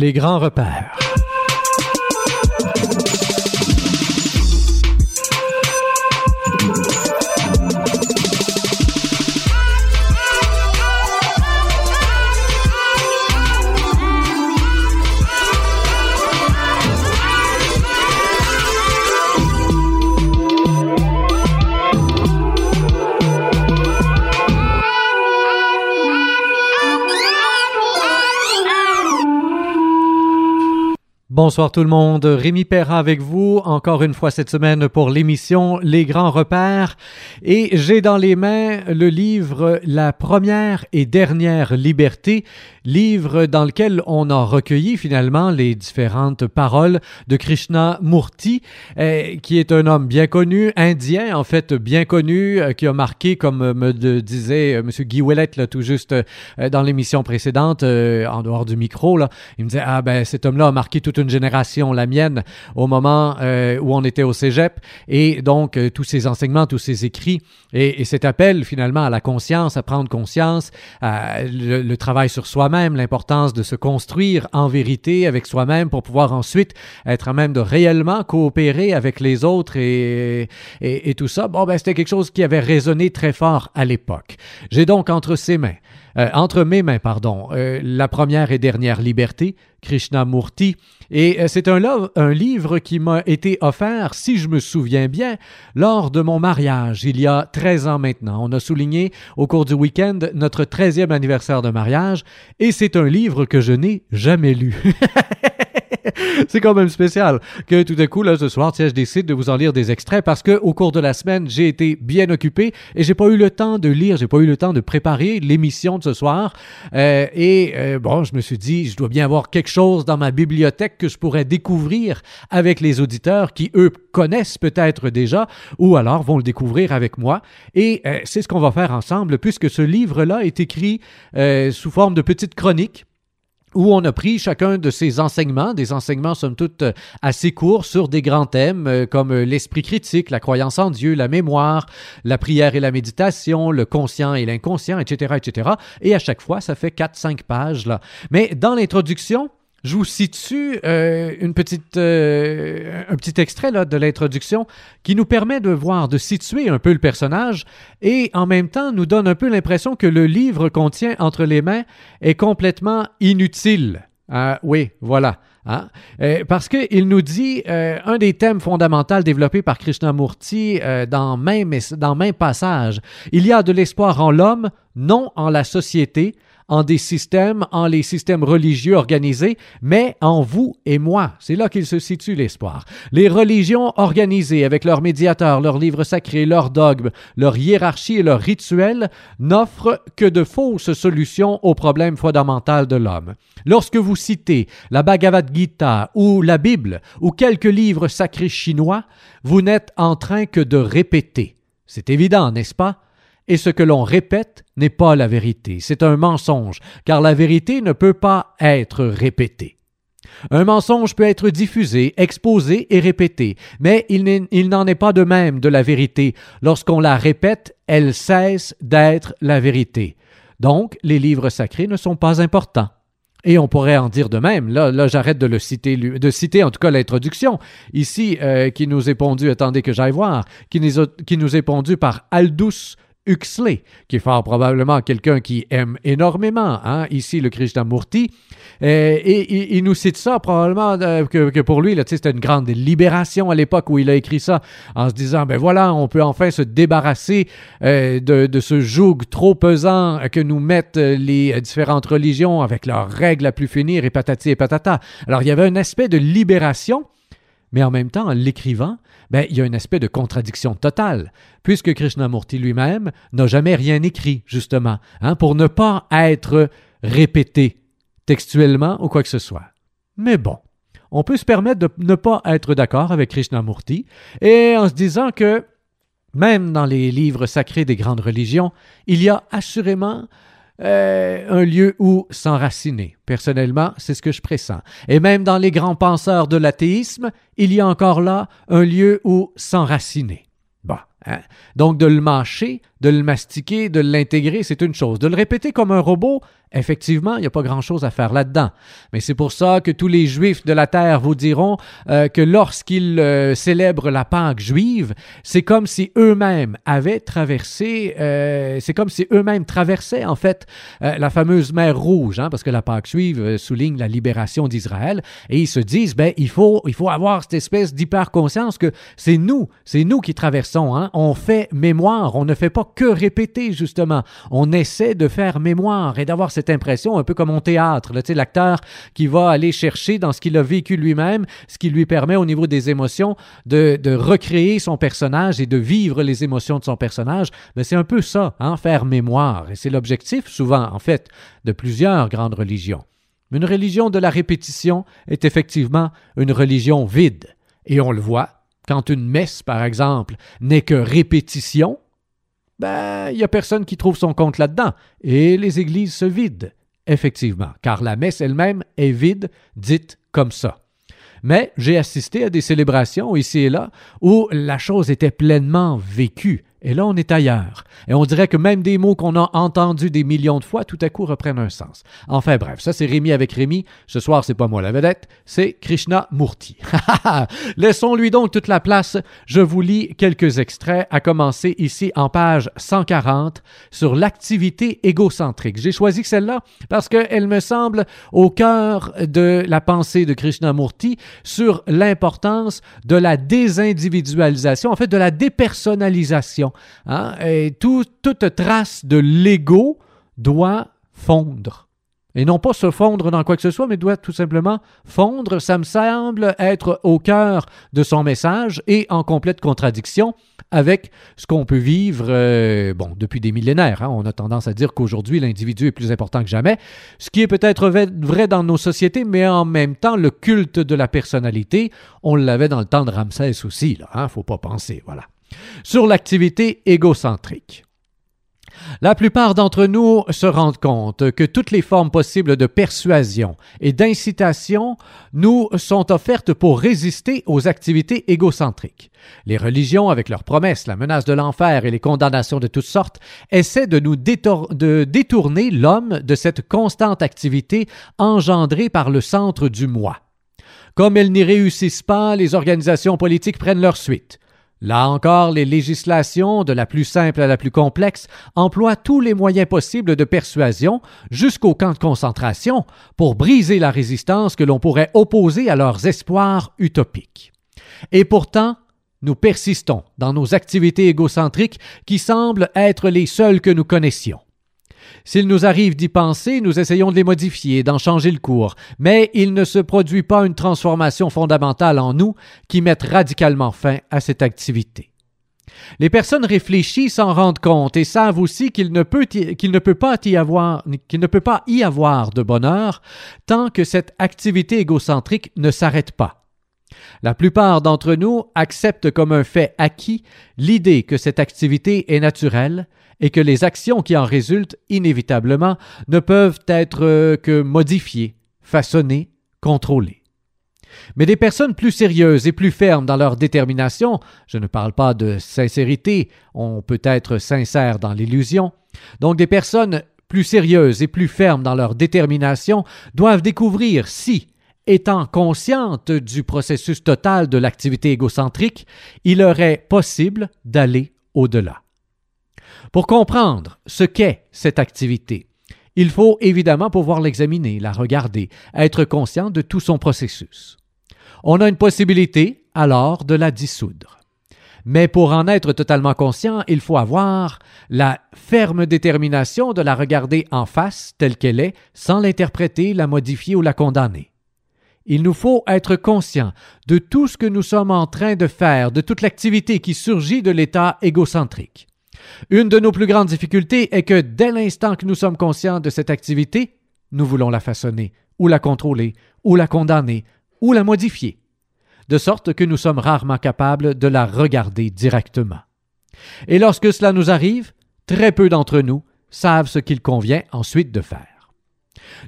Les grands repères. Bonsoir tout le monde, Rémi Perra avec vous, encore une fois cette semaine pour l'émission Les Grands Repères. Et j'ai dans les mains le livre La Première et Dernière Liberté, livre dans lequel on a recueilli finalement les différentes paroles de Krishnamurti, qui est un homme bien connu, indien en fait, bien connu, qui a marqué, comme me disait M. Guy Ouellet là, tout juste dans l'émission précédente, en dehors du micro, là, il me disait « Ah ben cet homme-là a marqué toute une génération, la mienne, au moment où on était au cégep, et donc tous ces enseignements, tous ces écrits, et cet appel finalement à la conscience, à prendre conscience, à le travail sur soi-même, l'importance de se construire en vérité avec soi-même pour pouvoir ensuite être à même de réellement coopérer avec les autres et tout ça. Bon, ben c'était quelque chose qui avait résonné très fort à l'époque. J'ai donc entre mes mains, La Première et Dernière Liberté, Krishnamurti. Et c'est un livre qui m'a été offert, si je me souviens bien, lors de mon mariage, il y a 13 ans maintenant. On a souligné au cours du week-end notre 13e anniversaire de mariage et c'est un livre que je n'ai jamais lu. C'est quand même spécial que tout à coup, là, ce soir, tiens, je décide de vous en lire des extraits parce qu'au cours de la semaine, j'ai été bien occupé et j'ai pas eu le temps de lire, j'ai pas eu le temps de préparer l'émission de ce soir. Bon, je me suis dit, je dois bien avoir quelque chose dans ma bibliothèque que je pourrais découvrir avec les auditeurs qui, eux, connaissent peut-être déjà ou alors vont le découvrir avec moi. Et c'est ce qu'on va faire ensemble puisque ce livre-là est écrit sous forme de petites chroniques où on a pris chacun de ces enseignements, des enseignements somme toute assez courts sur des grands thèmes comme l'esprit critique, la croyance en Dieu, la mémoire, la prière et la méditation, le conscient et l'inconscient, etc., etc. Et à chaque fois, ça fait 4-5 pages là. Mais dans l'introduction, je vous situe un petit extrait là, de l'introduction qui nous permet de voir, de situer un peu le personnage et en même temps nous donne un peu l'impression que le livre qu'on tient entre les mains est complètement inutile. Oui, voilà. Hein? Parce qu'il nous dit, un des thèmes fondamentaux développés par Krishnamurti dans même passage, « Il y a de l'espoir en l'homme, non en la société, en des systèmes, en les systèmes religieux organisés, mais en vous et moi. » C'est là qu'il se situe l'espoir. « Les religions organisées avec leurs médiateurs, leurs livres sacrés, leurs dogmes, leur hiérarchie et leurs rituels n'offrent que de fausses solutions au problème fondamental de l'homme. Lorsque vous citez la Bhagavad Gita ou la Bible ou quelques livres sacrés chinois, vous n'êtes en train que de répéter. » C'est évident, n'est-ce pas? Et ce que l'on répète n'est pas la vérité, c'est un mensonge, car la vérité ne peut pas être répétée. Un mensonge peut être diffusé, exposé et répété, mais il n'en est pas de même de la vérité. Lorsqu'on la répète, elle cesse d'être la vérité. Donc, les livres sacrés ne sont pas importants. Et on pourrait en dire de même. Là j'arrête de le citer, en tout cas l'introduction, ici, qui nous est pondue, attendez que j'aille voir, qui nous est pondue par Aldous Huxley, qui est fort probablement quelqu'un qui aime énormément, hein, ici le Krishnamurti, et il nous cite ça probablement que pour lui, là, c'était une grande libération à l'époque où il a écrit ça, en se disant, ben voilà, on peut enfin se débarrasser de ce joug trop pesant que nous mettent les différentes religions avec leurs règles à plus finir et patati et patata. Alors il y avait un aspect de libération, mais en même temps, en l'écrivant, ben, il y a un aspect de contradiction totale, puisque Krishnamurti lui-même n'a jamais rien écrit, justement, hein, pour ne pas être répété textuellement ou quoi que ce soit. Mais bon, on peut se permettre de ne pas être d'accord avec Krishnamurti, et en se disant que, même dans les livres sacrés des grandes religions, il y a assurément un lieu où s'enraciner. Personnellement, c'est ce que je pressens. Et même dans les grands penseurs de l'athéisme, il y a encore là un lieu où s'enraciner. Bon, hein? Donc de le mâcher, de le mastiquer, de l'intégrer, c'est une chose. De le répéter comme un robot, effectivement, il n'y a pas grand-chose à faire là-dedans. Mais c'est pour ça que tous les Juifs de la Terre vous diront que lorsqu'ils célèbrent la Pâque juive, c'est comme si eux-mêmes avaient traversé, en fait, la fameuse mer Rouge, hein, parce que la Pâque juive souligne la libération d'Israël, et ils se disent, ben, il faut avoir cette espèce d'hyper-conscience que c'est nous qui traversons, hein. On fait mémoire, on ne fait pas que répéter, justement. On essaie de faire mémoire et d'avoir cette impression, un peu comme au théâtre, là, tu sais, l'acteur qui va aller chercher dans ce qu'il a vécu lui-même, ce qui lui permet au niveau des émotions de recréer son personnage et de vivre les émotions de son personnage. Mais c'est un peu ça, hein, faire mémoire. Et c'est l'objectif souvent, en fait, de plusieurs grandes religions. Une religion de la répétition est effectivement une religion vide. Et on le voit, quand une messe, par exemple, n'est que répétition, ben, il n'y a personne qui trouve son compte là-dedans. Et les églises se vident, effectivement, car la messe elle-même est vide, dite comme ça. Mais j'ai assisté à des célébrations ici et là où la chose était pleinement vécue. Et là, on est ailleurs. Et on dirait que même des mots qu'on a entendus des millions de fois, tout à coup, reprennent un sens. Enfin bref, ça c'est Rémi avec Rémi. Ce soir, c'est pas moi la vedette, c'est Krishnamurti. Laissons-lui donc toute la place. Je vous lis quelques extraits, à commencer ici en page 140 sur l'activité égocentrique. J'ai choisi celle-là parce qu'elle me semble au cœur de la pensée de Krishnamurti sur l'importance de la désindividualisation, en fait de la dépersonnalisation. Hein? Et toute trace de l'ego doit fondre. Et non pas se fondre dans quoi que ce soit, mais doit tout simplement fondre. Ça me semble être au cœur de son message et en complète contradiction avec ce qu'on peut vivre depuis des millénaires. Hein. On a tendance à dire qu'aujourd'hui, l'individu est plus important que jamais, ce qui est peut-être vrai dans nos sociétés, mais en même temps, le culte de la personnalité, on l'avait dans le temps de Ramsès aussi. Là, hein. Faut pas penser, voilà. Sur l'activité égocentrique. La plupart d'entre nous se rendent compte que toutes les formes possibles de persuasion et d'incitation nous sont offertes pour résister aux activités égocentriques. Les religions, avec leurs promesses, la menace de l'enfer et les condamnations de toutes sortes, essaient de nous détourner l'homme de cette constante activité engendrée par le centre du moi. Comme elles n'y réussissent pas, les organisations politiques prennent leur suite. Là encore, les législations, de la plus simple à la plus complexe, emploient tous les moyens possibles de persuasion jusqu'au camp de concentration pour briser la résistance que l'on pourrait opposer à leurs espoirs utopiques. Et pourtant, nous persistons dans nos activités égocentriques qui semblent être les seules que nous connaissions. S'il nous arrive d'y penser, nous essayons de les modifier, d'en changer le cours, mais il ne se produit pas une transformation fondamentale en nous qui mette radicalement fin à cette activité. Les personnes réfléchies s'en rendent compte et savent aussi qu'il ne peut pas y avoir de bonheur tant que cette activité égocentrique ne s'arrête pas. La plupart d'entre nous acceptent comme un fait acquis l'idée que cette activité est naturelle et que les actions qui en résultent inévitablement ne peuvent être que modifiées, façonnées, contrôlées. Mais des personnes plus sérieuses et plus fermes dans leur détermination, je ne parle pas de sincérité, on peut être sincère dans l'illusion, donc des personnes plus sérieuses et plus fermes dans leur détermination doivent découvrir si, étant consciente du processus total de l'activité égocentrique, il leur est possible d'aller au-delà. Pour comprendre ce qu'est cette activité, il faut évidemment pouvoir l'examiner, la regarder, être conscient de tout son processus. On a une possibilité, alors, de la dissoudre. Mais pour en être totalement conscient, il faut avoir la ferme détermination de la regarder en face, telle qu'elle est, sans l'interpréter, la modifier ou la condamner. Il nous faut être conscients de tout ce que nous sommes en train de faire, de toute l'activité qui surgit de l'état égocentrique. Une de nos plus grandes difficultés est que dès l'instant que nous sommes conscients de cette activité, nous voulons la façonner, ou la contrôler, ou la condamner, ou la modifier, de sorte que nous sommes rarement capables de la regarder directement. Et lorsque cela nous arrive, très peu d'entre nous savent ce qu'il convient ensuite de faire.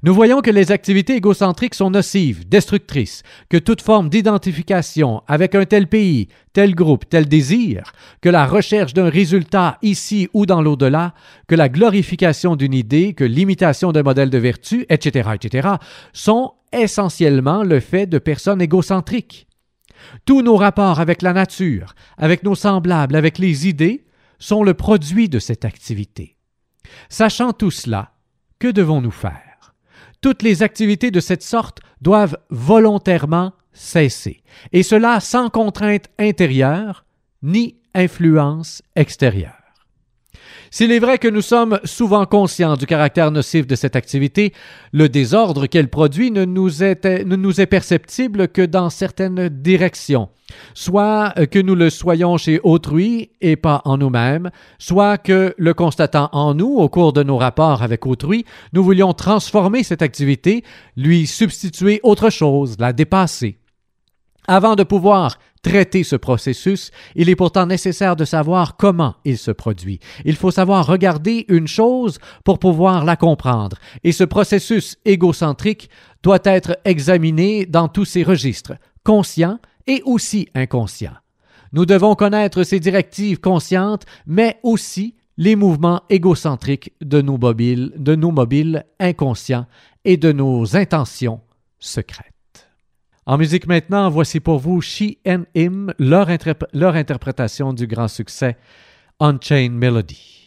Nous voyons que les activités égocentriques sont nocives, destructrices, que toute forme d'identification avec un tel pays, tel groupe, tel désir, que la recherche d'un résultat ici ou dans l'au-delà, que la glorification d'une idée, que l'imitation d'un modèle de vertu, etc., etc., sont essentiellement le fait de personnes égocentriques. Tous nos rapports avec la nature, avec nos semblables, avec les idées, sont le produit de cette activité. Sachant tout cela, que devons-nous faire? Toutes les activités de cette sorte doivent volontairement cesser, et cela sans contrainte intérieure ni influence extérieure. S'il est vrai que nous sommes souvent conscients du caractère nocif de cette activité, le désordre qu'elle produit ne nous est perceptible que dans certaines directions, soit que nous le soyons chez autrui et pas en nous-mêmes, soit que, le constatant en nous au cours de nos rapports avec autrui, nous voulions transformer cette activité, lui substituer autre chose, la dépasser. Avant de pouvoir traiter ce processus, il est pourtant nécessaire de savoir comment il se produit. Il faut savoir regarder une chose pour pouvoir la comprendre, et ce processus égocentrique doit être examiné dans tous ses registres, conscients et aussi inconscients. Nous devons connaître ces directives conscientes, mais aussi les mouvements égocentriques de nos mobiles inconscients et de nos intentions secrètes. En musique maintenant, voici pour vous She and Him, leur interprétation du grand succès Unchained Melody.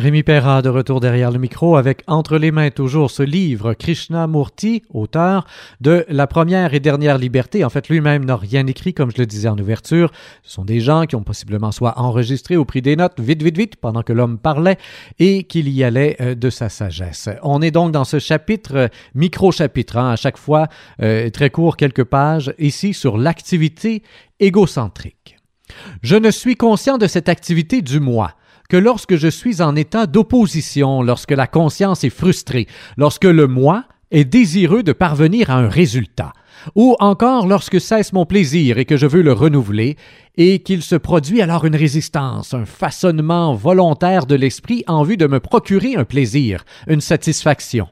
Rémi Perra de retour derrière le micro avec entre les mains toujours ce livre, Krishnamurti, auteur de La Première et Dernière Liberté. En fait, lui-même n'a rien écrit, comme je le disais en ouverture. Ce sont des gens qui ont possiblement soit enregistré au prix des notes, vite, pendant que l'homme parlait et qu'il y allait de sa sagesse. On est donc dans ce chapitre, micro-chapitre, à chaque fois, très court, quelques pages, ici sur l'activité égocentrique. « Je ne suis conscient de cette activité du moi que lorsque je suis en état d'opposition, lorsque la conscience est frustrée, lorsque le moi est désireux de parvenir à un résultat, ou encore lorsque cesse mon plaisir et que je veux le renouveler, et qu'il se produit alors une résistance, un façonnement volontaire de l'esprit en vue de me procurer un plaisir, une satisfaction.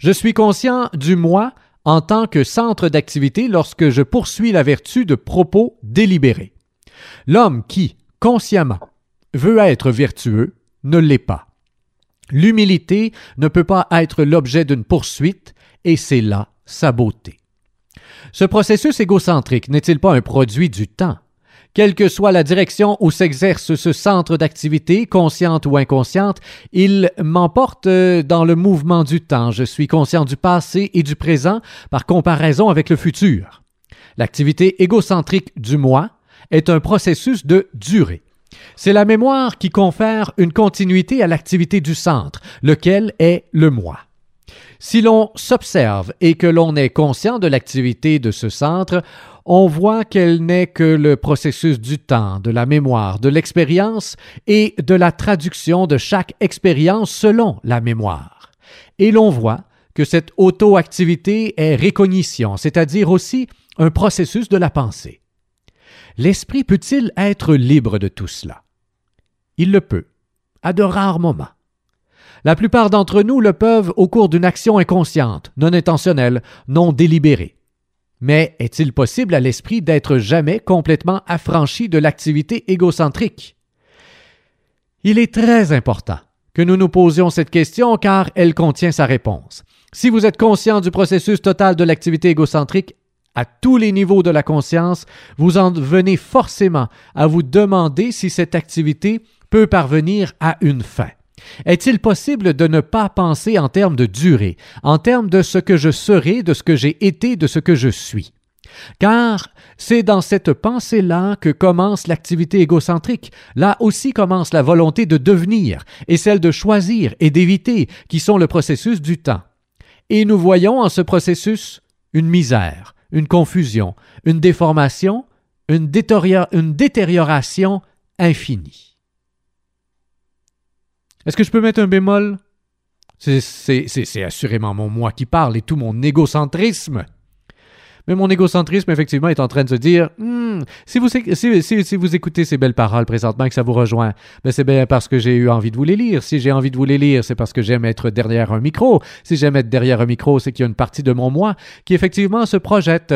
Je suis conscient du moi en tant que centre d'activité lorsque je poursuis la vertu de propos délibérés. L'homme qui, consciemment, veut être vertueux, ne l'est pas. L'humilité ne peut pas être l'objet d'une poursuite, et c'est là sa beauté. Ce processus égocentrique n'est-il pas un produit du temps? Quelle que soit la direction où s'exerce ce centre d'activité, consciente ou inconsciente, il m'emporte dans le mouvement du temps. Je suis conscient du passé et du présent par comparaison avec le futur. L'activité égocentrique du moi est un processus de durée. C'est la mémoire qui confère une continuité à l'activité du centre, lequel est le moi. Si l'on s'observe et que l'on est conscient de l'activité de ce centre, on voit qu'elle n'est que le processus du temps, de la mémoire, de l'expérience et de la traduction de chaque expérience selon la mémoire. Et l'on voit que cette auto-activité est récognition, c'est-à-dire aussi un processus de la pensée. L'esprit peut-il être libre de tout cela? Il le peut, à de rares moments. La plupart d'entre nous le peuvent au cours d'une action inconsciente, non intentionnelle, non délibérée. Mais est-il possible à l'esprit d'être jamais complètement affranchi de l'activité égocentrique? Il est très important que nous nous posions cette question car elle contient sa réponse. Si vous êtes conscient du processus total de l'activité égocentrique, à tous les niveaux de la conscience, vous en venez forcément à vous demander si cette activité peut parvenir à une fin. Est-il possible de ne pas penser en termes de durée, en termes de ce que je serai, de ce que j'ai été, de ce que je suis? Car c'est dans cette pensée-là que commence l'activité égocentrique. Là aussi commence la volonté de devenir et celle de choisir et d'éviter, qui sont le processus du temps. Et nous voyons en ce processus une misère, une confusion, une déformation, une détérioration infinie. Est-ce que je peux mettre un bémol? C'est assurément mon moi qui parle et tout mon égocentrisme. Mais mon égocentrisme, effectivement, est en train de se dire si vous écoutez ces belles paroles présentement et que ça vous rejoint, ben c'est bien parce que j'ai eu envie de vous les lire. Si j'ai envie de vous les lire, c'est parce que j'aime être derrière un micro. Si j'aime être derrière un micro, c'est qu'il y a une partie de mon moi qui, effectivement, se projette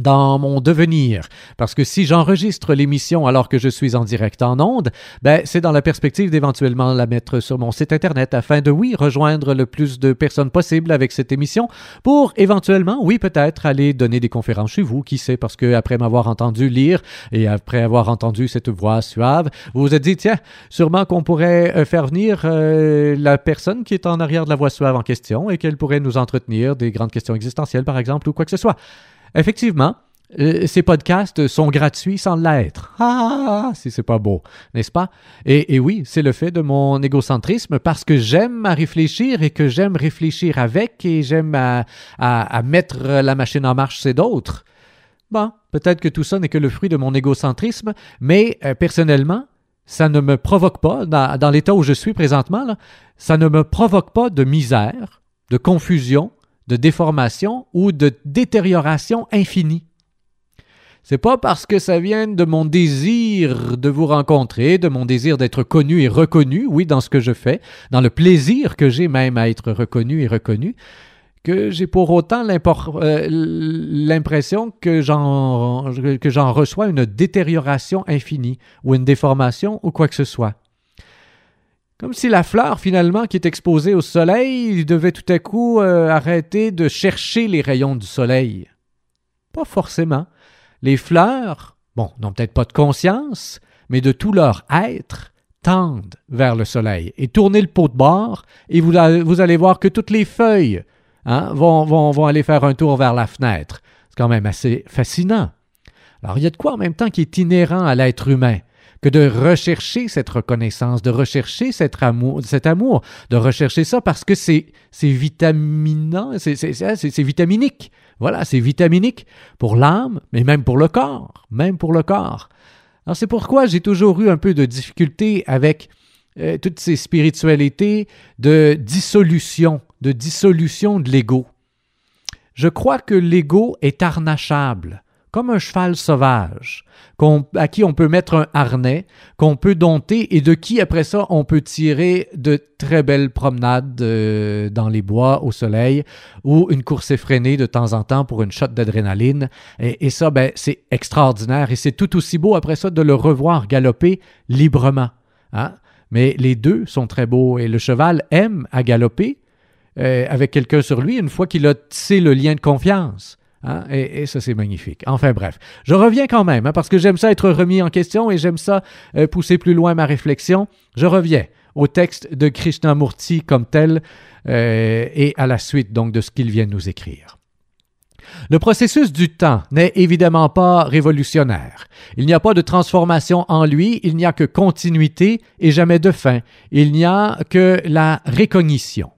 dans mon devenir. Parce que si j'enregistre l'émission alors que je suis en direct en onde, ben c'est dans la perspective d'éventuellement la mettre sur mon site Internet afin de, oui, rejoindre le plus de personnes possible avec cette émission pour éventuellement, oui, peut-être aller donner des conférences chez vous, qui sait, parce qu'après m'avoir entendu lire et après avoir entendu cette voix suave, vous vous êtes dit, tiens, sûrement qu'on pourrait faire venir la personne qui est en arrière de la voix suave en question et qu'elle pourrait nous entretenir des grandes questions existentielles, par exemple, ou quoi que ce soit. Effectivement, ces podcasts sont gratuits sans l'être. Ah, si c'est pas beau, n'est-ce pas? Et oui, c'est le fait de mon égocentrisme parce que j'aime à réfléchir et que j'aime réfléchir avec et j'aime à mettre la machine en marche chez d'autres. Bon, peut-être que tout ça n'est que le fruit de mon égocentrisme, mais personnellement, ça ne me provoque pas, dans l'état où je suis présentement, là, ça ne me provoque pas de misère, de confusion, de déformation ou de détérioration infinie. C'est pas parce que ça vient de mon désir de vous rencontrer, de mon désir d'être connu et reconnu, oui, dans ce que je fais, dans le plaisir que j'ai même à être reconnu et reconnu, que j'ai pour autant l'impression que j'en reçois une détérioration infinie ou une déformation ou quoi que ce soit. Comme si la fleur, finalement, qui est exposée au soleil, devait tout à coup arrêter de chercher les rayons du soleil. Pas forcément. Les fleurs, bon, n'ont peut-être pas de conscience, mais de tout leur être, tendent vers le soleil. Et tournez le pot de bord et vous allez voir que toutes les feuilles vont aller faire un tour vers la fenêtre. C'est quand même assez fascinant. Alors, il y a de quoi en même temps qui est inhérent à l'être humain, que de rechercher cette reconnaissance, de rechercher cet amour, de rechercher ça parce que c'est vitaminique. Voilà, c'est vitaminique pour l'âme, mais même pour le corps, Alors, c'est pourquoi j'ai toujours eu un peu de difficulté avec toutes ces spiritualités de dissolution de l'ego. Je crois que l'ego est harnachable, comme un cheval sauvage, à qui on peut mettre un harnais, qu'on peut dompter et de qui, après ça, on peut tirer de très belles promenades dans les bois, au soleil, ou une course effrénée de temps en temps pour une shot d'adrénaline. Et ça, ben, c'est extraordinaire et c'est tout aussi beau, après ça, de le revoir galoper librement. Mais les deux sont très beaux et le cheval aime à galoper avec quelqu'un sur lui une fois qu'il a tissé le lien de confiance. Et ça, c'est magnifique. Enfin bref, je reviens quand même, parce que j'aime ça être remis en question et j'aime ça pousser plus loin ma réflexion. Je reviens au texte de Krishnamurti comme tel et à la suite donc de ce qu'il vient de nous écrire. Le processus du temps n'est évidemment pas révolutionnaire. Il n'y a pas de transformation en lui, il n'y a que continuité et jamais de fin. Il n'y a que la récognition.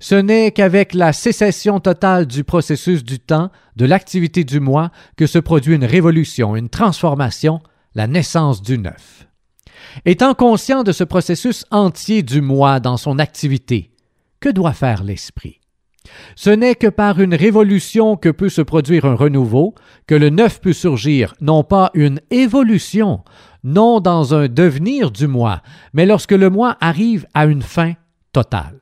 Ce n'est qu'avec la cessation totale du processus du temps, de l'activité du moi, que se produit une révolution, une transformation, la naissance du neuf. Étant conscient de ce processus entier du moi dans son activité, que doit faire l'esprit? Ce n'est que par une révolution que peut se produire un renouveau, que le neuf peut surgir, non pas une évolution, non dans un devenir du moi, mais lorsque le moi arrive à une fin totale.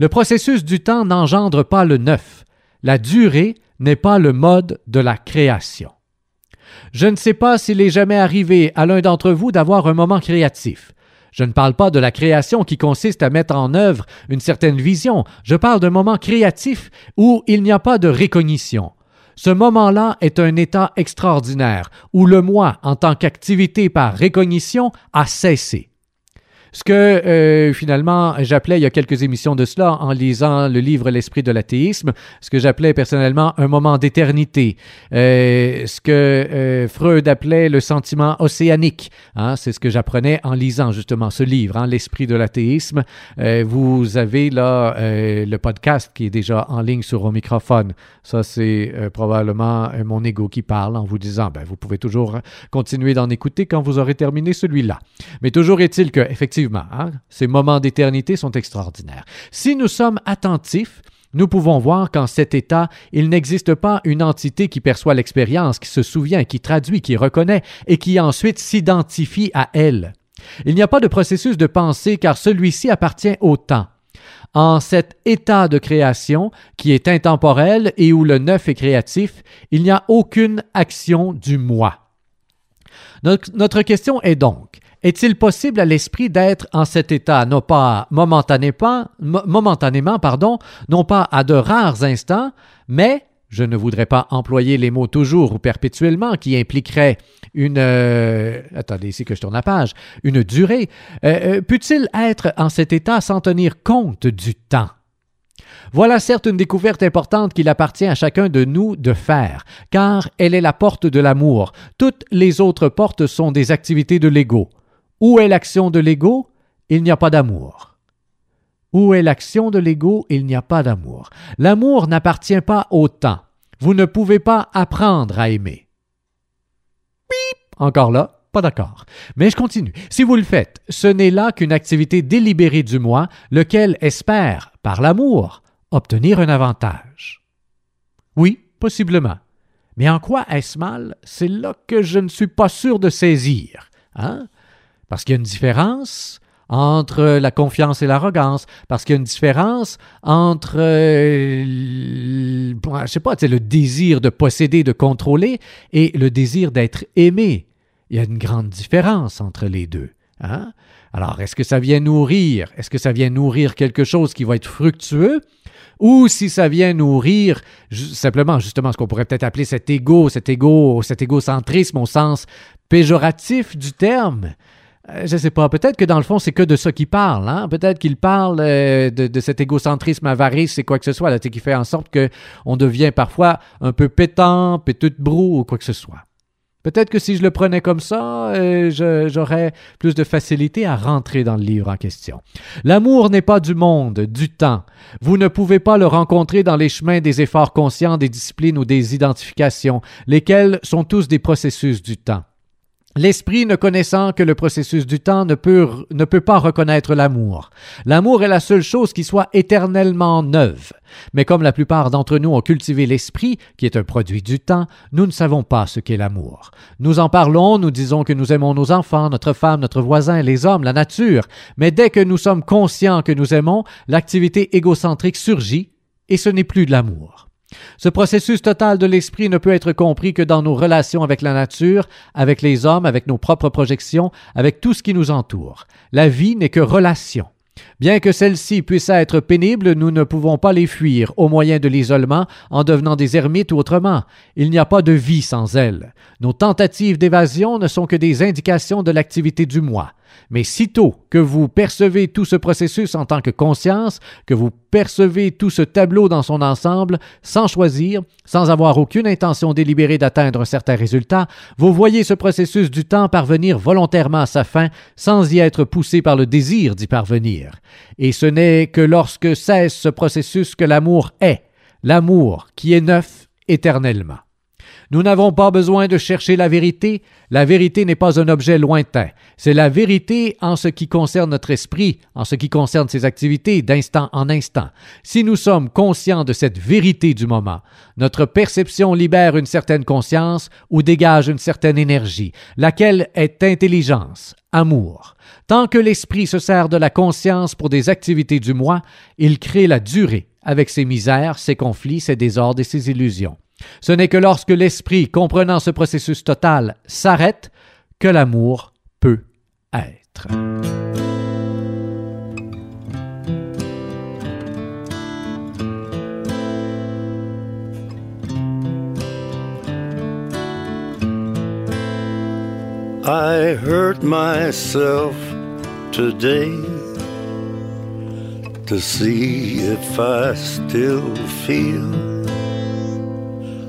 Le processus du temps n'engendre pas le neuf. La durée n'est pas le mode de la création. Je ne sais pas s'il est jamais arrivé à l'un d'entre vous d'avoir un moment créatif. Je ne parle pas de la création qui consiste à mettre en œuvre une certaine vision. Je parle d'un moment créatif où il n'y a pas de récognition. Ce moment-là est un état extraordinaire où le moi, en tant qu'activité par récognition, a cessé. Ce que, finalement, j'appelais il y a quelques émissions de cela en lisant le livre « L'esprit de l'athéisme », ce que j'appelais personnellement un moment d'éternité, ce que Freud appelait le sentiment océanique. C'est ce que j'apprenais en lisant justement ce livre, « L'esprit de l'athéisme ». Vous avez là le podcast qui est déjà en ligne sur mon microphone. Ça, c'est probablement mon ego qui parle en vous disant « vous pouvez toujours continuer d'en écouter quand vous aurez terminé celui-là ». Mais toujours est-il que, effectivement, ces moments d'éternité sont extraordinaires. Si nous sommes attentifs, nous pouvons voir qu'en cet état, il n'existe pas une entité qui perçoit l'expérience, qui se souvient, qui traduit, qui reconnaît et qui ensuite s'identifie à elle. Il n'y a pas de processus de pensée car celui-ci appartient au temps. En cet état de création qui est intemporel et où le neuf est créatif, il n'y a aucune action du moi. Notre question est donc, est-il possible à l'esprit d'être en cet état, non pas momentanément, non pas à de rares instants, mais, je ne voudrais pas employer les mots toujours ou perpétuellement qui impliqueraient une durée, peut-il être en cet état sans tenir compte du temps? Voilà certes une découverte importante qu'il appartient à chacun de nous de faire, car elle est la porte de l'amour. Toutes les autres portes sont des activités de l'ego. Où est l'action de l'ego? Il n'y a pas d'amour. Où est l'action de l'ego? Il n'y a pas d'amour. L'amour n'appartient pas au temps. Vous ne pouvez pas apprendre à aimer. Bip! Encore là. Pas d'accord. Mais je continue. Si vous le faites, ce n'est là qu'une activité délibérée du moi, lequel espère, par l'amour, obtenir un avantage. Oui, possiblement. Mais en quoi est-ce mal? C'est là que je ne suis pas sûr de saisir. Parce qu'il y a une différence entre la confiance et l'arrogance, parce qu'il y a une différence entre, le désir de posséder, de contrôler, et le désir d'être aimé. Il y a une grande différence entre les deux. Alors, est-ce que ça vient nourrir quelque chose qui va être fructueux ou si ça vient nourrir simplement, justement, ce qu'on pourrait peut-être appeler cet égocentrisme au sens péjoratif du terme? Je ne sais pas, peut-être que dans le fond, c'est que de ça qu'il parle. Hein? Peut-être qu'il parle de cet égocentrisme avarice et quoi que ce soit, là, qui fait en sorte qu'on devient parfois un peu pétant, péteux de brou ou quoi que ce soit. Peut-être que si je le prenais comme ça, j'aurais plus de facilité à rentrer dans le livre en question. « L'amour n'est pas du monde, du temps. Vous ne pouvez pas le rencontrer dans les chemins des efforts conscients, des disciplines ou des identifications, lesquels sont tous des processus du temps. » L'esprit, ne connaissant que le processus du temps, ne peut pas reconnaître l'amour. L'amour est la seule chose qui soit éternellement neuve. Mais comme la plupart d'entre nous ont cultivé l'esprit, qui est un produit du temps, nous ne savons pas ce qu'est l'amour. Nous en parlons, nous disons que nous aimons nos enfants, notre femme, notre voisin, les hommes, la nature. Mais dès que nous sommes conscients que nous aimons, l'activité égocentrique surgit et ce n'est plus de l'amour. Ce processus total de l'esprit ne peut être compris que dans nos relations avec la nature, avec les hommes, avec nos propres projections, avec tout ce qui nous entoure. La vie n'est que relation. Bien que celles-ci puissent être pénibles, nous ne pouvons pas les fuir au moyen de l'isolement, en devenant des ermites ou autrement. Il n'y a pas de vie sans elles. Nos tentatives d'évasion ne sont que des indications de l'activité du moi. Mais sitôt que vous percevez tout ce processus en tant que conscience, que vous percevez tout ce tableau dans son ensemble, sans choisir, sans avoir aucune intention délibérée d'atteindre un certain résultat, vous voyez ce processus du temps parvenir volontairement à sa fin, sans y être poussé par le désir d'y parvenir. Et ce n'est que lorsque cesse ce processus que l'amour est, l'amour qui est neuf éternellement. Nous n'avons pas besoin de chercher la vérité n'est pas un objet lointain, c'est la vérité en ce qui concerne notre esprit, en ce qui concerne ses activités d'instant en instant. Si nous sommes conscients de cette vérité du moment, notre perception libère une certaine conscience ou dégage une certaine énergie, laquelle est intelligence, amour. Tant que l'esprit se sert de la conscience pour des activités du moi, il crée la durée avec ses misères, ses conflits, ses désordres et ses illusions. Ce n'est que lorsque l'esprit, comprenant ce processus total, s'arrête que l'amour peut être. I hurt myself today to see if I still feel.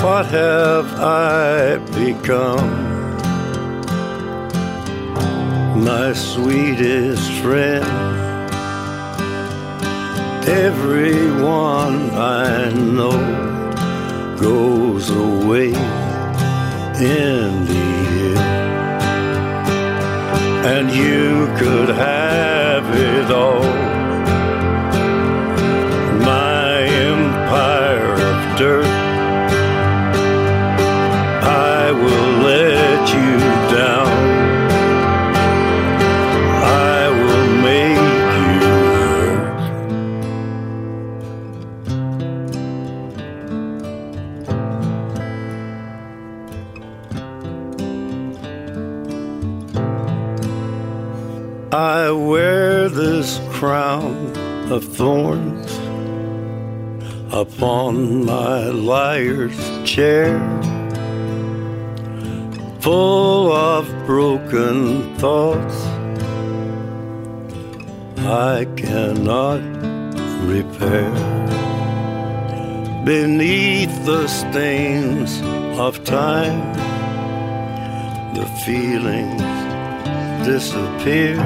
What have I become, my sweetest friend? Everyone I know goes away in the end, and you could have it all. Dirt. I will let you down. I will make you hurt. I wear this crown of thorns upon my liar's chair, full of broken thoughts I cannot repair. Beneath the stains of time, the feelings disappear.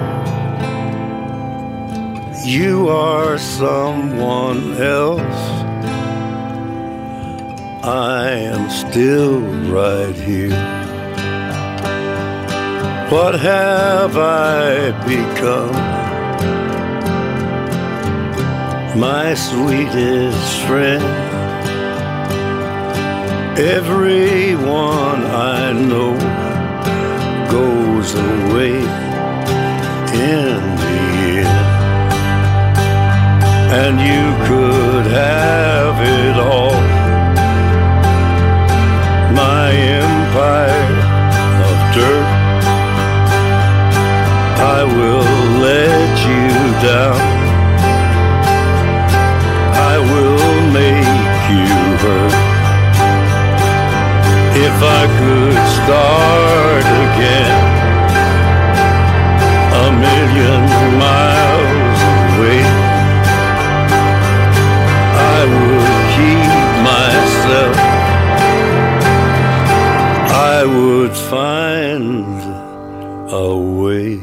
You are someone else, I am still right here. What have I become, my sweetest friend? Everyone I know goes away in the end. And you could have it all, my empire of dirt. I will let you down, I will make you hurt. If I could start again, a million miles away, I would keep myself, I would find a way.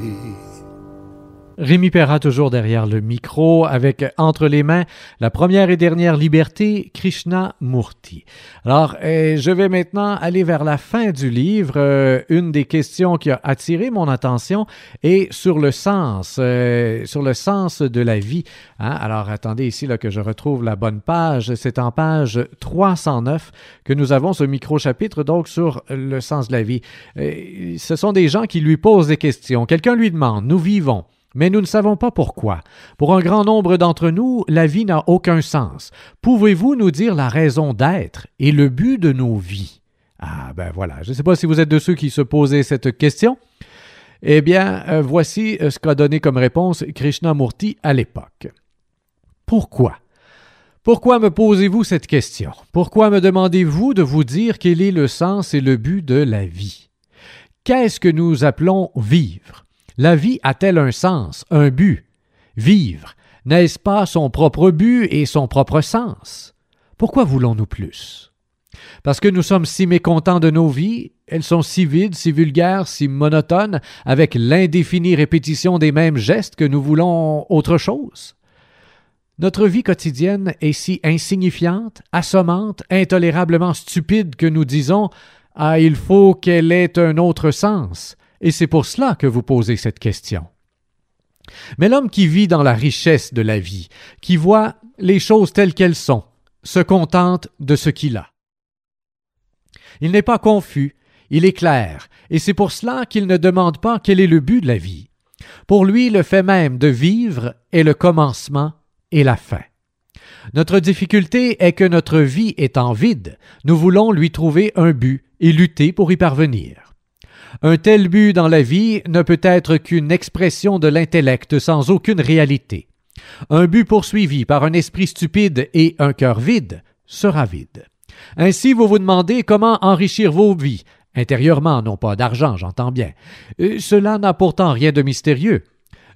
Rémi Perra toujours derrière le micro avec entre les mains La Première et Dernière Liberté, Krishnamurti. Alors, je vais maintenant aller vers la fin du livre. Une des questions qui a attiré mon attention est sur le sens de la vie. Hein? Alors, attendez ici là, que je retrouve la bonne page. C'est en page 309 que nous avons ce micro-chapitre donc sur le sens de la vie. Ce sont des gens qui lui posent des questions. Quelqu'un lui demande « Nous vivons ». Mais nous ne savons pas pourquoi. Pour un grand nombre d'entre nous, la vie n'a aucun sens. Pouvez-vous nous dire la raison d'être et le but de nos vies? Ah ben voilà, je ne sais pas si vous êtes de ceux qui se posaient cette question. Eh bien, voici ce qu'a donné comme réponse Krishnamurti à l'époque. Pourquoi? Pourquoi me posez-vous cette question? Pourquoi me demandez-vous de vous dire quel est le sens et le but de la vie? Qu'est-ce que nous appelons vivre? La vie a-t-elle un sens, un but? Vivre, n'est-ce pas son propre but et son propre sens? Pourquoi voulons-nous plus? Parce que nous sommes si mécontents de nos vies, elles sont si vides, si vulgaires, si monotones, avec l'indéfinie répétition des mêmes gestes que nous voulons autre chose. Notre vie quotidienne est si insignifiante, assommante, intolérablement stupide que nous disons « Ah, il faut qu'elle ait un autre sens ». Et c'est pour cela que vous posez cette question. Mais l'homme qui vit dans la richesse de la vie, qui voit les choses telles qu'elles sont, se contente de ce qu'il a. Il n'est pas confus, il est clair, et c'est pour cela qu'il ne demande pas quel est le but de la vie. Pour lui, le fait même de vivre est le commencement et la fin. Notre difficulté est que notre vie étant vide, nous voulons lui trouver un but et lutter pour y parvenir. Un tel but dans la vie ne peut être qu'une expression de l'intellect sans aucune réalité. Un but poursuivi par un esprit stupide et un cœur vide sera vide. Ainsi, vous vous demandez comment enrichir vos vies, intérieurement, non pas d'argent, j'entends bien. Cela n'a pourtant rien de mystérieux.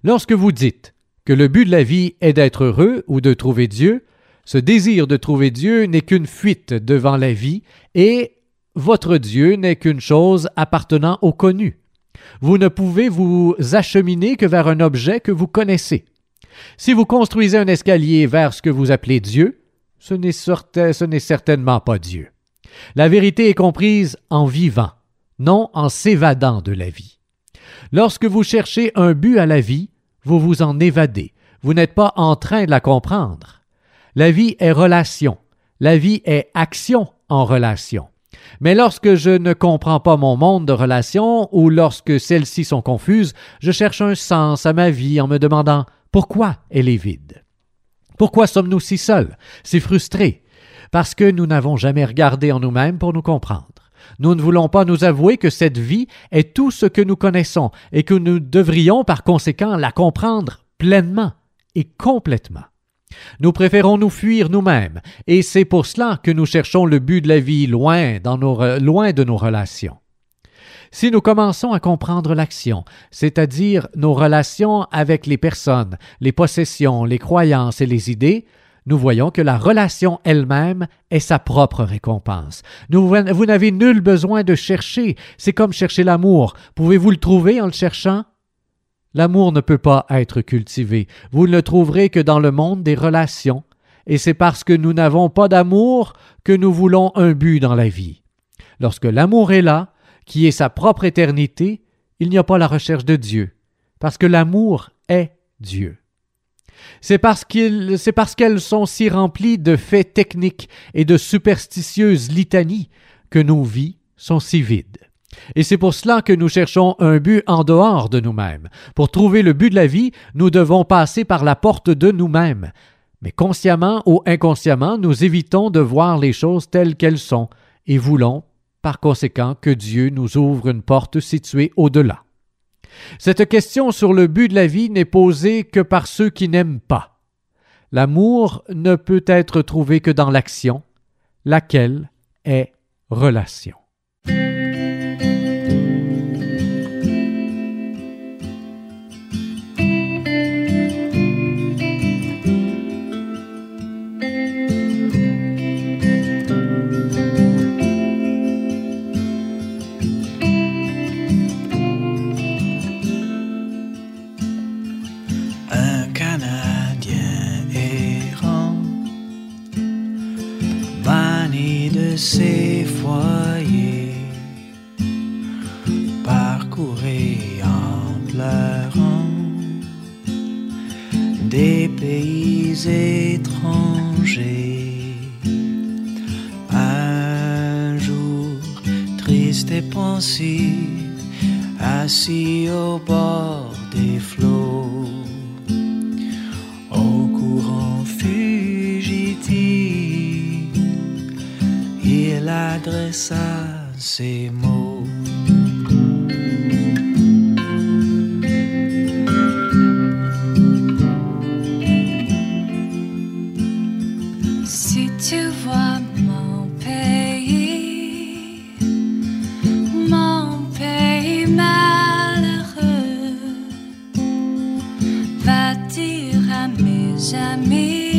Lorsque vous dites que le but de la vie est d'être heureux ou de trouver Dieu, ce désir de trouver Dieu n'est qu'une fuite devant la vie et votre Dieu n'est qu'une chose appartenant au connu. Vous ne pouvez vous acheminer que vers un objet que vous connaissez. Si vous construisez un escalier vers ce que vous appelez Dieu, ce n'est certainement pas Dieu. La vérité est comprise en vivant, non en s'évadant de la vie. Lorsque vous cherchez un but à la vie, vous vous en évadez. Vous n'êtes pas en train de la comprendre. La vie est relation. La vie est action en relation. Mais lorsque je ne comprends pas mon monde de relations ou lorsque celles-ci sont confuses, je cherche un sens à ma vie en me demandant pourquoi elle est vide. Pourquoi sommes-nous si seuls, si frustrés? Parce que nous n'avons jamais regardé en nous-mêmes pour nous comprendre. Nous ne voulons pas nous avouer que cette vie est tout ce que nous connaissons et que nous devrions par conséquent la comprendre pleinement et complètement. Nous préférons nous fuir nous-mêmes, et c'est pour cela que nous cherchons le but de la vie loin de nos relations. Si nous commençons à comprendre l'action, c'est-à-dire nos relations avec les personnes, les possessions, les croyances et les idées, nous voyons que la relation elle-même est sa propre récompense. Vous n'avez nul besoin de chercher, c'est comme chercher l'amour. Pouvez-vous le trouver en le cherchant? L'amour ne peut pas être cultivé. Vous ne le trouverez que dans le monde des relations. Et c'est parce que nous n'avons pas d'amour que nous voulons un but dans la vie. Lorsque l'amour est là, qui est sa propre éternité, il n'y a pas la recherche de Dieu, parce que l'amour est Dieu. C'est parce qu'elles sont si remplies de faits techniques et de superstitieuses litanies que nos vies sont si vides. Et c'est pour cela que nous cherchons un but en dehors de nous-mêmes. Pour trouver le but de la vie, nous devons passer par la porte de nous-mêmes. Mais consciemment ou inconsciemment, nous évitons de voir les choses telles qu'elles sont et voulons, par conséquent, que Dieu nous ouvre une porte située au-delà. Cette question sur le but de la vie n'est posée que par ceux qui n'aiment pas. L'amour ne peut être trouvé que dans l'action, laquelle est relation. Ses foyers parcourez en pleurant des pays étrangers. Un jour triste et pensif, assis au bord des flots, au courant fugitif, il adressa ces mots. Si tu vois mon pays malheureux, va dire à mes amis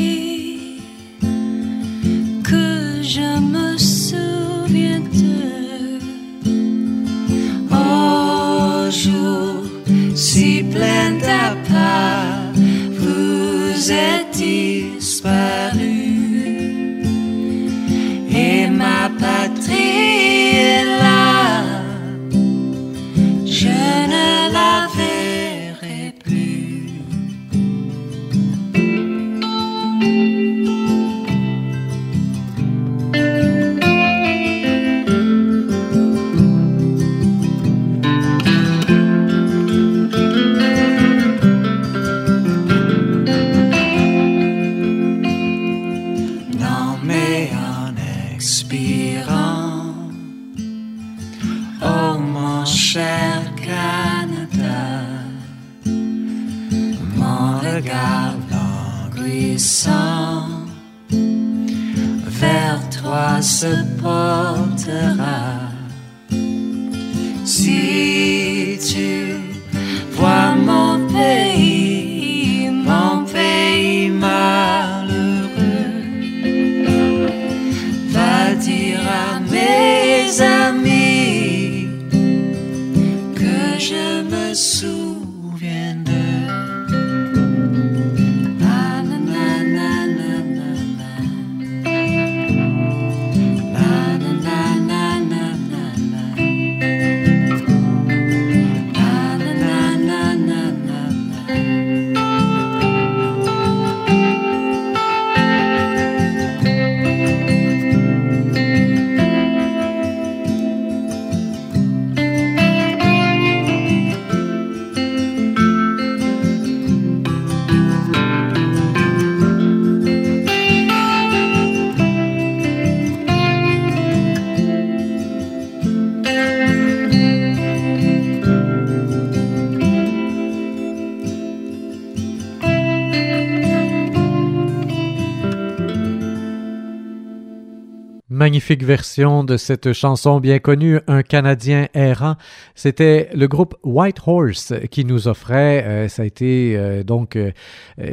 Magnifique version de cette chanson bien connue, Un Canadien errant. C'était le groupe White Horse qui nous offrait, ça a été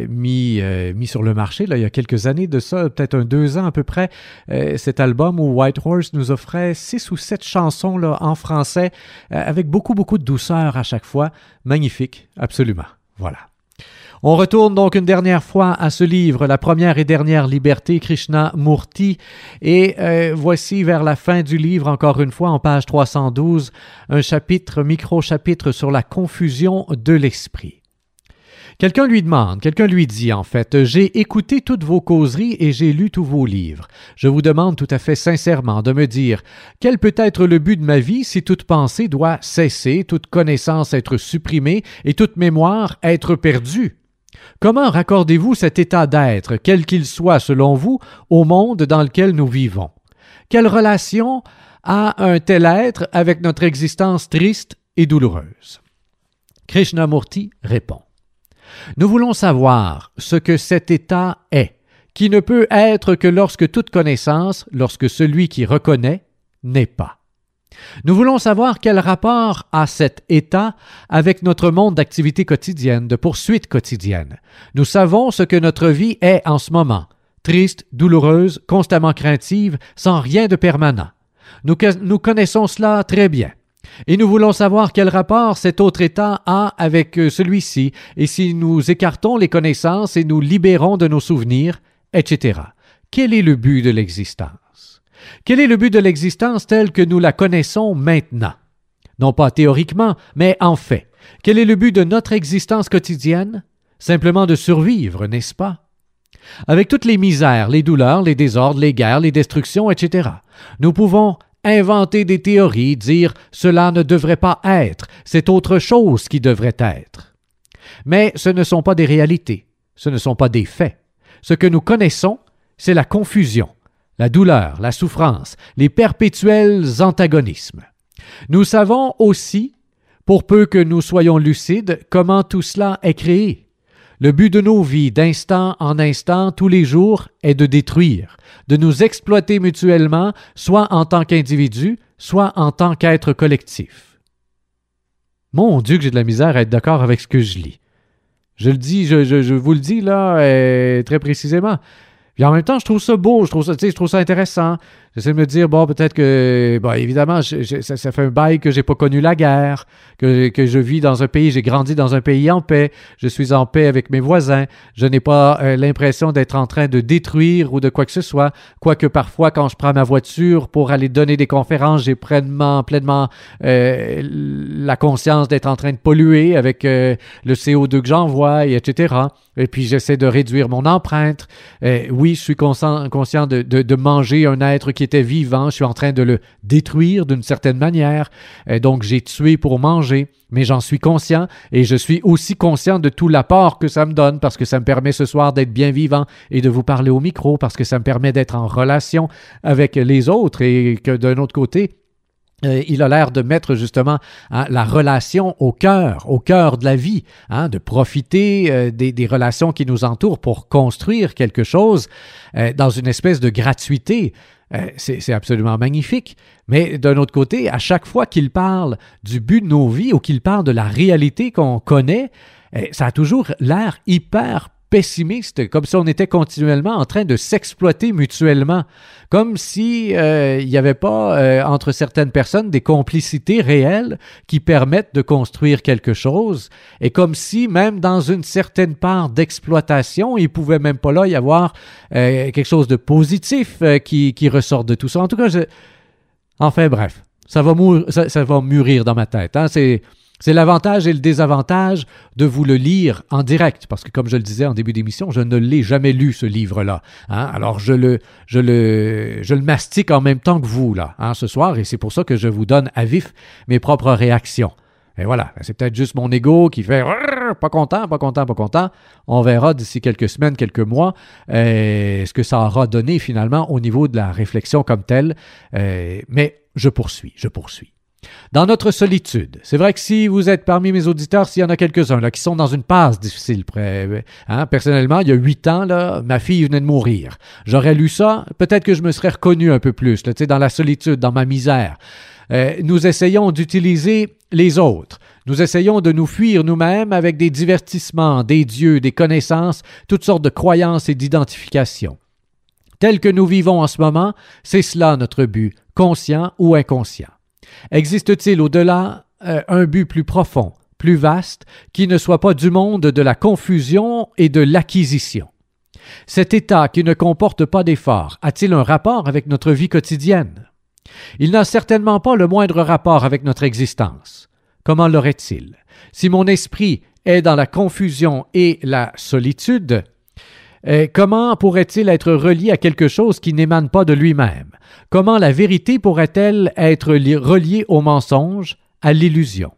mis sur le marché là, il y a quelques années de ça, peut-être 2 ans à peu près, cet album où White Horse nous offrait 6 ou 7 chansons là, en français, avec beaucoup de douceur à chaque fois. Magnifique, absolument. Voilà. On retourne donc une dernière fois à ce livre, La Première et Dernière Liberté, Krishnamurti, et voici vers la fin du livre, encore une fois, en page 312, un chapitre, micro-chapitre sur la confusion de l'esprit. Quelqu'un lui demande, quelqu'un lui dit en fait, « J'ai écouté toutes vos causeries et j'ai lu tous vos livres. Je vous demande tout à fait sincèrement de me dire, quel peut être le but de ma vie si toute pensée doit cesser, toute connaissance être supprimée et toute mémoire être perdue? Comment raccordez-vous cet état d'être, quel qu'il soit selon vous, au monde dans lequel nous vivons? Quelle relation a un tel être avec notre existence triste et douloureuse? » Krishnamurti répond. Nous voulons savoir ce que cet état est, qui ne peut être que lorsque toute connaissance, lorsque celui qui reconnaît, n'est pas. Nous voulons savoir quel rapport a cet état avec notre monde d'activité quotidienne, de poursuite quotidienne. Nous savons ce que notre vie est en ce moment, triste, douloureuse, constamment craintive, sans rien de permanent. Nous connaissons cela très bien. Et nous voulons savoir quel rapport cet autre état a avec celui-ci, et si nous écartons les connaissances et nous libérons de nos souvenirs, etc. Quel est le but de l'existence? Quel est le but de l'existence telle que nous la connaissons maintenant? Non pas théoriquement, mais en fait. Quel est le but de notre existence quotidienne? Simplement de survivre, n'est-ce pas? Avec toutes les misères, les douleurs, les désordres, les guerres, les destructions, etc., nous pouvons inventer des théories, dire « cela ne devrait pas être, c'est autre chose qui devrait être ». Mais ce ne sont pas des réalités, ce ne sont pas des faits. Ce que nous connaissons, c'est la confusion, la douleur, la souffrance, les perpétuels antagonismes. Nous savons aussi, pour peu que nous soyons lucides, comment tout cela est créé. Le but de nos vies, d'instant en instant, tous les jours, est de détruire, de nous exploiter mutuellement, soit en tant qu'individu, soit en tant qu'être collectif. Mon Dieu que j'ai de la misère à être d'accord avec ce que je lis. Je le dis, je vous le dis là, très précisément. Puis en même temps, je trouve ça beau, je trouve ça intéressant. J'essaie de me dire, bon, peut-être que, bon, évidemment, ça fait un bail que j'ai pas connu la guerre, que je vis dans un pays, j'ai grandi dans un pays en paix, je suis en paix avec mes voisins, je n'ai pas l'impression d'être en train de détruire ou de quoi que ce soit, quoique parfois, quand je prends ma voiture pour aller donner des conférences, j'ai pleinement la conscience d'être en train de polluer avec le CO2 que j'envoie, et etc. Et puis, j'essaie de réduire mon empreinte. Oui, je suis conscient de manger un être qui était vivant. Je suis en train de le détruire d'une certaine manière. Donc, j'ai tué pour manger, mais j'en suis conscient. Et je suis aussi conscient de tout l'apport que ça me donne parce que ça me permet ce soir d'être bien vivant et de vous parler au micro parce que ça me permet d'être en relation avec les autres et que d'un autre côté, il a l'air de mettre justement la relation au cœur de la vie, de profiter des relations qui nous entourent pour construire quelque chose dans une espèce de gratuité. C'est absolument magnifique. Mais d'un autre côté, à chaque fois qu'il parle du but de nos vies ou qu'il parle de la réalité qu'on connaît, ça a toujours l'air hyper pessimiste, comme si on était continuellement en train de s'exploiter mutuellement, comme si il n'y avait pas entre certaines personnes des complicités réelles qui permettent de construire quelque chose, et comme si même dans une certaine part d'exploitation, il ne pouvait même pas là y avoir quelque chose de positif qui ressort de tout ça. En tout cas, enfin bref, ça va mûrir dans ma tête. C'est l'avantage et le désavantage de vous le lire en direct, parce que comme je le disais en début d'émission, je ne l'ai jamais lu ce livre-là. Alors je le mastique en même temps que vous là, ce soir, et c'est pour ça que je vous donne à vif mes propres réactions. Et voilà, c'est peut-être juste mon ego qui fait pas content, pas content, pas content. On verra d'ici quelques semaines, quelques mois, ce que ça aura donné finalement au niveau de la réflexion comme telle. Mais je poursuis. Dans notre solitude, c'est vrai que si vous êtes parmi mes auditeurs, s'il y en a quelques-uns là, qui sont dans une passe difficile, personnellement, il y a 8 ans, là, ma fille venait de mourir. J'aurais lu ça, peut-être que je me serais reconnu un peu plus, là, dans la solitude, dans ma misère. Nous essayons d'utiliser les autres. Nous essayons de nous fuir nous-mêmes avec des divertissements, des dieux, des connaissances, toutes sortes de croyances et d'identifications. Tel que nous vivons en ce moment, c'est cela notre but, conscient ou inconscient. Existe-t-il au-delà un but plus profond, plus vaste, qui ne soit pas du monde de la confusion et de l'acquisition? Cet état qui ne comporte pas d'effort a-t-il un rapport avec notre vie quotidienne? Il n'a certainement pas le moindre rapport avec notre existence. Comment l'aurait-il? Si mon esprit est dans la confusion et la solitude, comment pourrait-il être relié à quelque chose qui n'émane pas de lui-même? Comment la vérité pourrait-elle être reliée au mensonge, à l'illusion?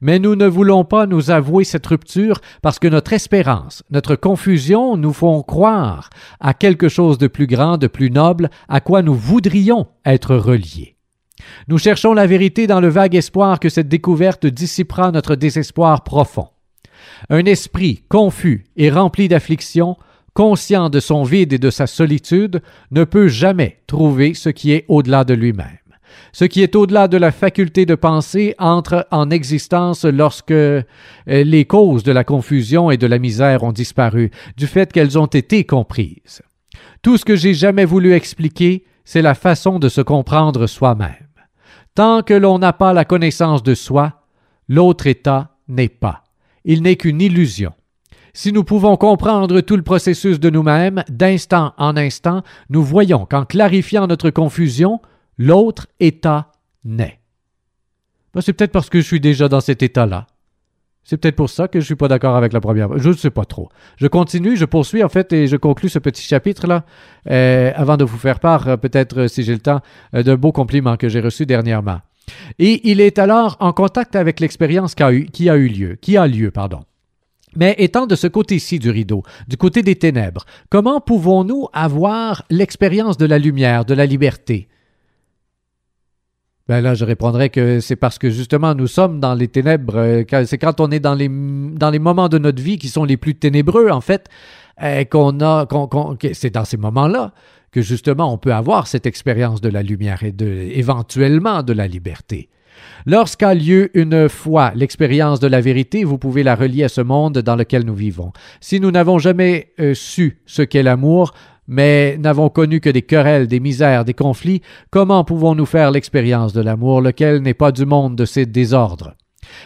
Mais nous ne voulons pas nous avouer cette rupture parce que notre espérance, notre confusion nous font croire à quelque chose de plus grand, de plus noble, à quoi nous voudrions être reliés. Nous cherchons la vérité dans le vague espoir que cette découverte dissipera notre désespoir profond. Un esprit confus et rempli d'affliction, conscient de son vide et de sa solitude, ne peut jamais trouver ce qui est au-delà de lui-même. Ce qui est au-delà de la faculté de penser entre en existence lorsque les causes de la confusion et de la misère ont disparu, du fait qu'elles ont été comprises. Tout ce que j'ai jamais voulu expliquer, c'est la façon de se comprendre soi-même. Tant que l'on n'a pas la connaissance de soi, l'autre état n'est pas. Il n'est qu'une illusion. Si nous pouvons comprendre tout le processus de nous-mêmes, d'instant en instant, nous voyons qu'en clarifiant notre confusion, l'autre état naît. Ben, c'est peut-être parce que je suis déjà dans cet état-là. C'est peut-être pour ça que je ne suis pas d'accord avec la première. Je ne sais pas trop. Je continue, je poursuis en fait et je conclue ce petit chapitre-là avant de vous faire part, peut-être si j'ai le temps, d'un beau compliment que j'ai reçu dernièrement. Et il est alors en contact avec l'expérience qui a lieu. Mais étant de ce côté-ci du rideau, du côté des ténèbres, comment pouvons-nous avoir l'expérience de la lumière, de la liberté? Ben là, je répondrais que c'est parce que justement, nous sommes dans les ténèbres. C'est quand on est dans les moments de notre vie qui sont les plus ténébreux, en fait, c'est dans ces moments-là que justement on peut avoir cette expérience de la lumière et éventuellement de la liberté. Lorsqu'a lieu une fois l'expérience de la vérité, vous pouvez la relier à ce monde dans lequel nous vivons. Si nous n'avons jamais su ce qu'est l'amour, mais n'avons connu que des querelles, des misères, des conflits, comment pouvons-nous faire l'expérience de l'amour, lequel n'est pas du monde de ces désordres?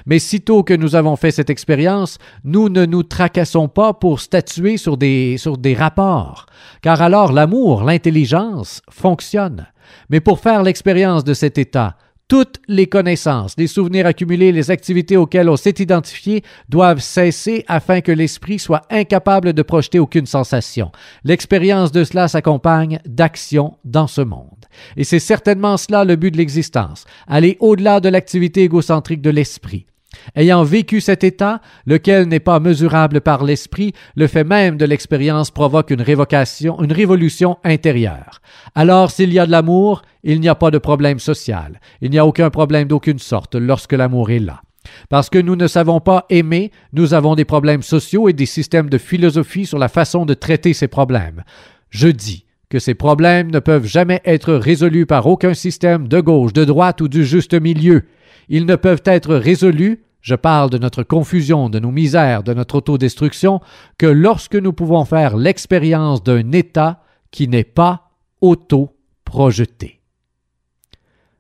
Mais sitôt que nous avons fait cette expérience, nous ne nous tracassons pas pour statuer sur des rapports, car alors l'amour, l'intelligence fonctionne. Mais pour faire l'expérience de cet état, toutes les connaissances, les souvenirs accumulés, les activités auxquelles on s'est identifié doivent cesser afin que l'esprit soit incapable de projeter aucune sensation. L'expérience de cela s'accompagne d'actions dans ce monde. Et c'est certainement cela le but de l'existence, aller au-delà de l'activité égocentrique de l'esprit. Ayant vécu cet état, lequel n'est pas mesurable par l'esprit, le fait même de l'expérience provoque une révolution intérieure. Alors, s'il y a de l'amour, il n'y a pas de problème social. Il n'y a aucun problème d'aucune sorte lorsque l'amour est là. Parce que nous ne savons pas aimer, nous avons des problèmes sociaux et des systèmes de philosophie sur la façon de traiter ces problèmes. Je dis que ces problèmes ne peuvent jamais être résolus par aucun système de gauche, de droite ou du juste milieu. Ils ne peuvent être résolus, je parle de notre confusion, de nos misères, de notre autodestruction, que lorsque nous pouvons faire l'expérience d'un état qui n'est pas auto-projeté.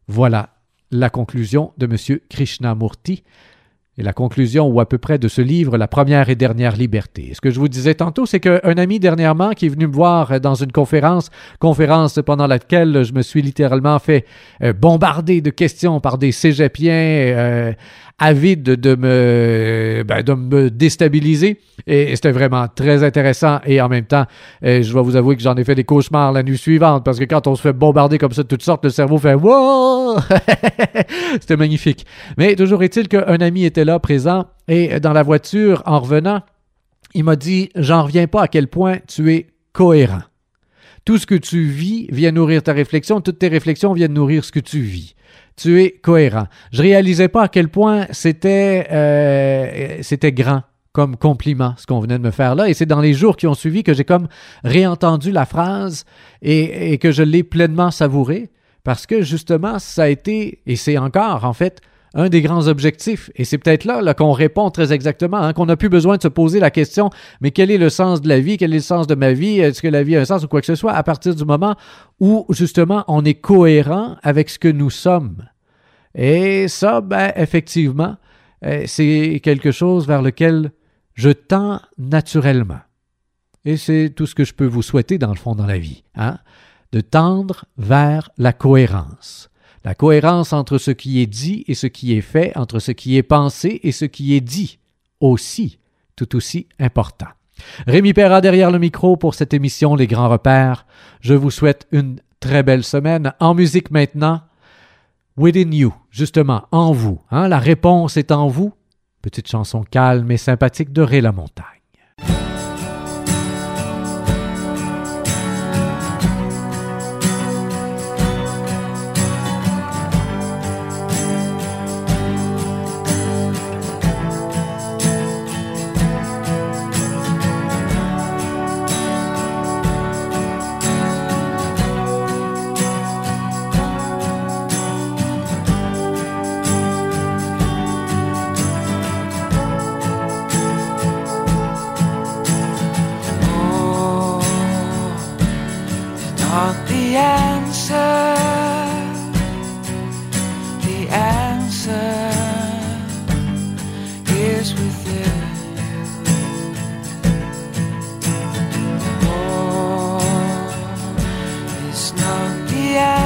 Voilà la conclusion de M. Krishnamurti et la conclusion ou à peu près de ce livre « La première et dernière liberté ». Ce que je vous disais tantôt, c'est qu'un ami dernièrement qui est venu me voir dans une conférence pendant laquelle je me suis littéralement fait bombarder de questions par des cégepiens avides de me déstabiliser. Et c'était vraiment très intéressant et en même temps, je vais vous avouer que j'en ai fait des cauchemars la nuit suivante parce que quand on se fait bombarder comme ça de toutes sortes, le cerveau fait « wow ». C'était magnifique. Mais toujours est-il qu'un ami était là présent et dans la voiture, en revenant, il m'a dit « J'en reviens pas à quel point tu es cohérent. Tout ce que tu vis vient nourrir ta réflexion, toutes tes réflexions viennent nourrir ce que tu vis. Tu es cohérent. » Je réalisais pas à quel point c'était grand comme compliment, ce qu'on venait de me faire là. Et c'est dans les jours qui ont suivi que j'ai comme réentendu la phrase et que je l'ai pleinement savourée parce que justement, ça a été, et c'est encore en fait, un des grands objectifs, et c'est peut-être là qu'on répond très exactement, qu'on n'a plus besoin de se poser la question « Mais quel est le sens de la vie? Quel est le sens de ma vie? Est-ce que la vie a un sens ou quoi que ce soit? » à partir du moment où, justement, on est cohérent avec ce que nous sommes. Et ça, effectivement, c'est quelque chose vers lequel je tends naturellement. Et c'est tout ce que je peux vous souhaiter, dans le fond, dans la vie, de tendre vers la cohérence. La cohérence entre ce qui est dit et ce qui est fait, entre ce qui est pensé et ce qui est dit. aussi, tout aussi important. Rémi Perra derrière le micro pour cette émission Les Grands Repères. Je vous souhaite une très belle semaine. En musique maintenant, Within You, justement, en vous. Hein? La réponse est en vous. Petite chanson calme et sympathique de Ray La Montagne. It's not the end.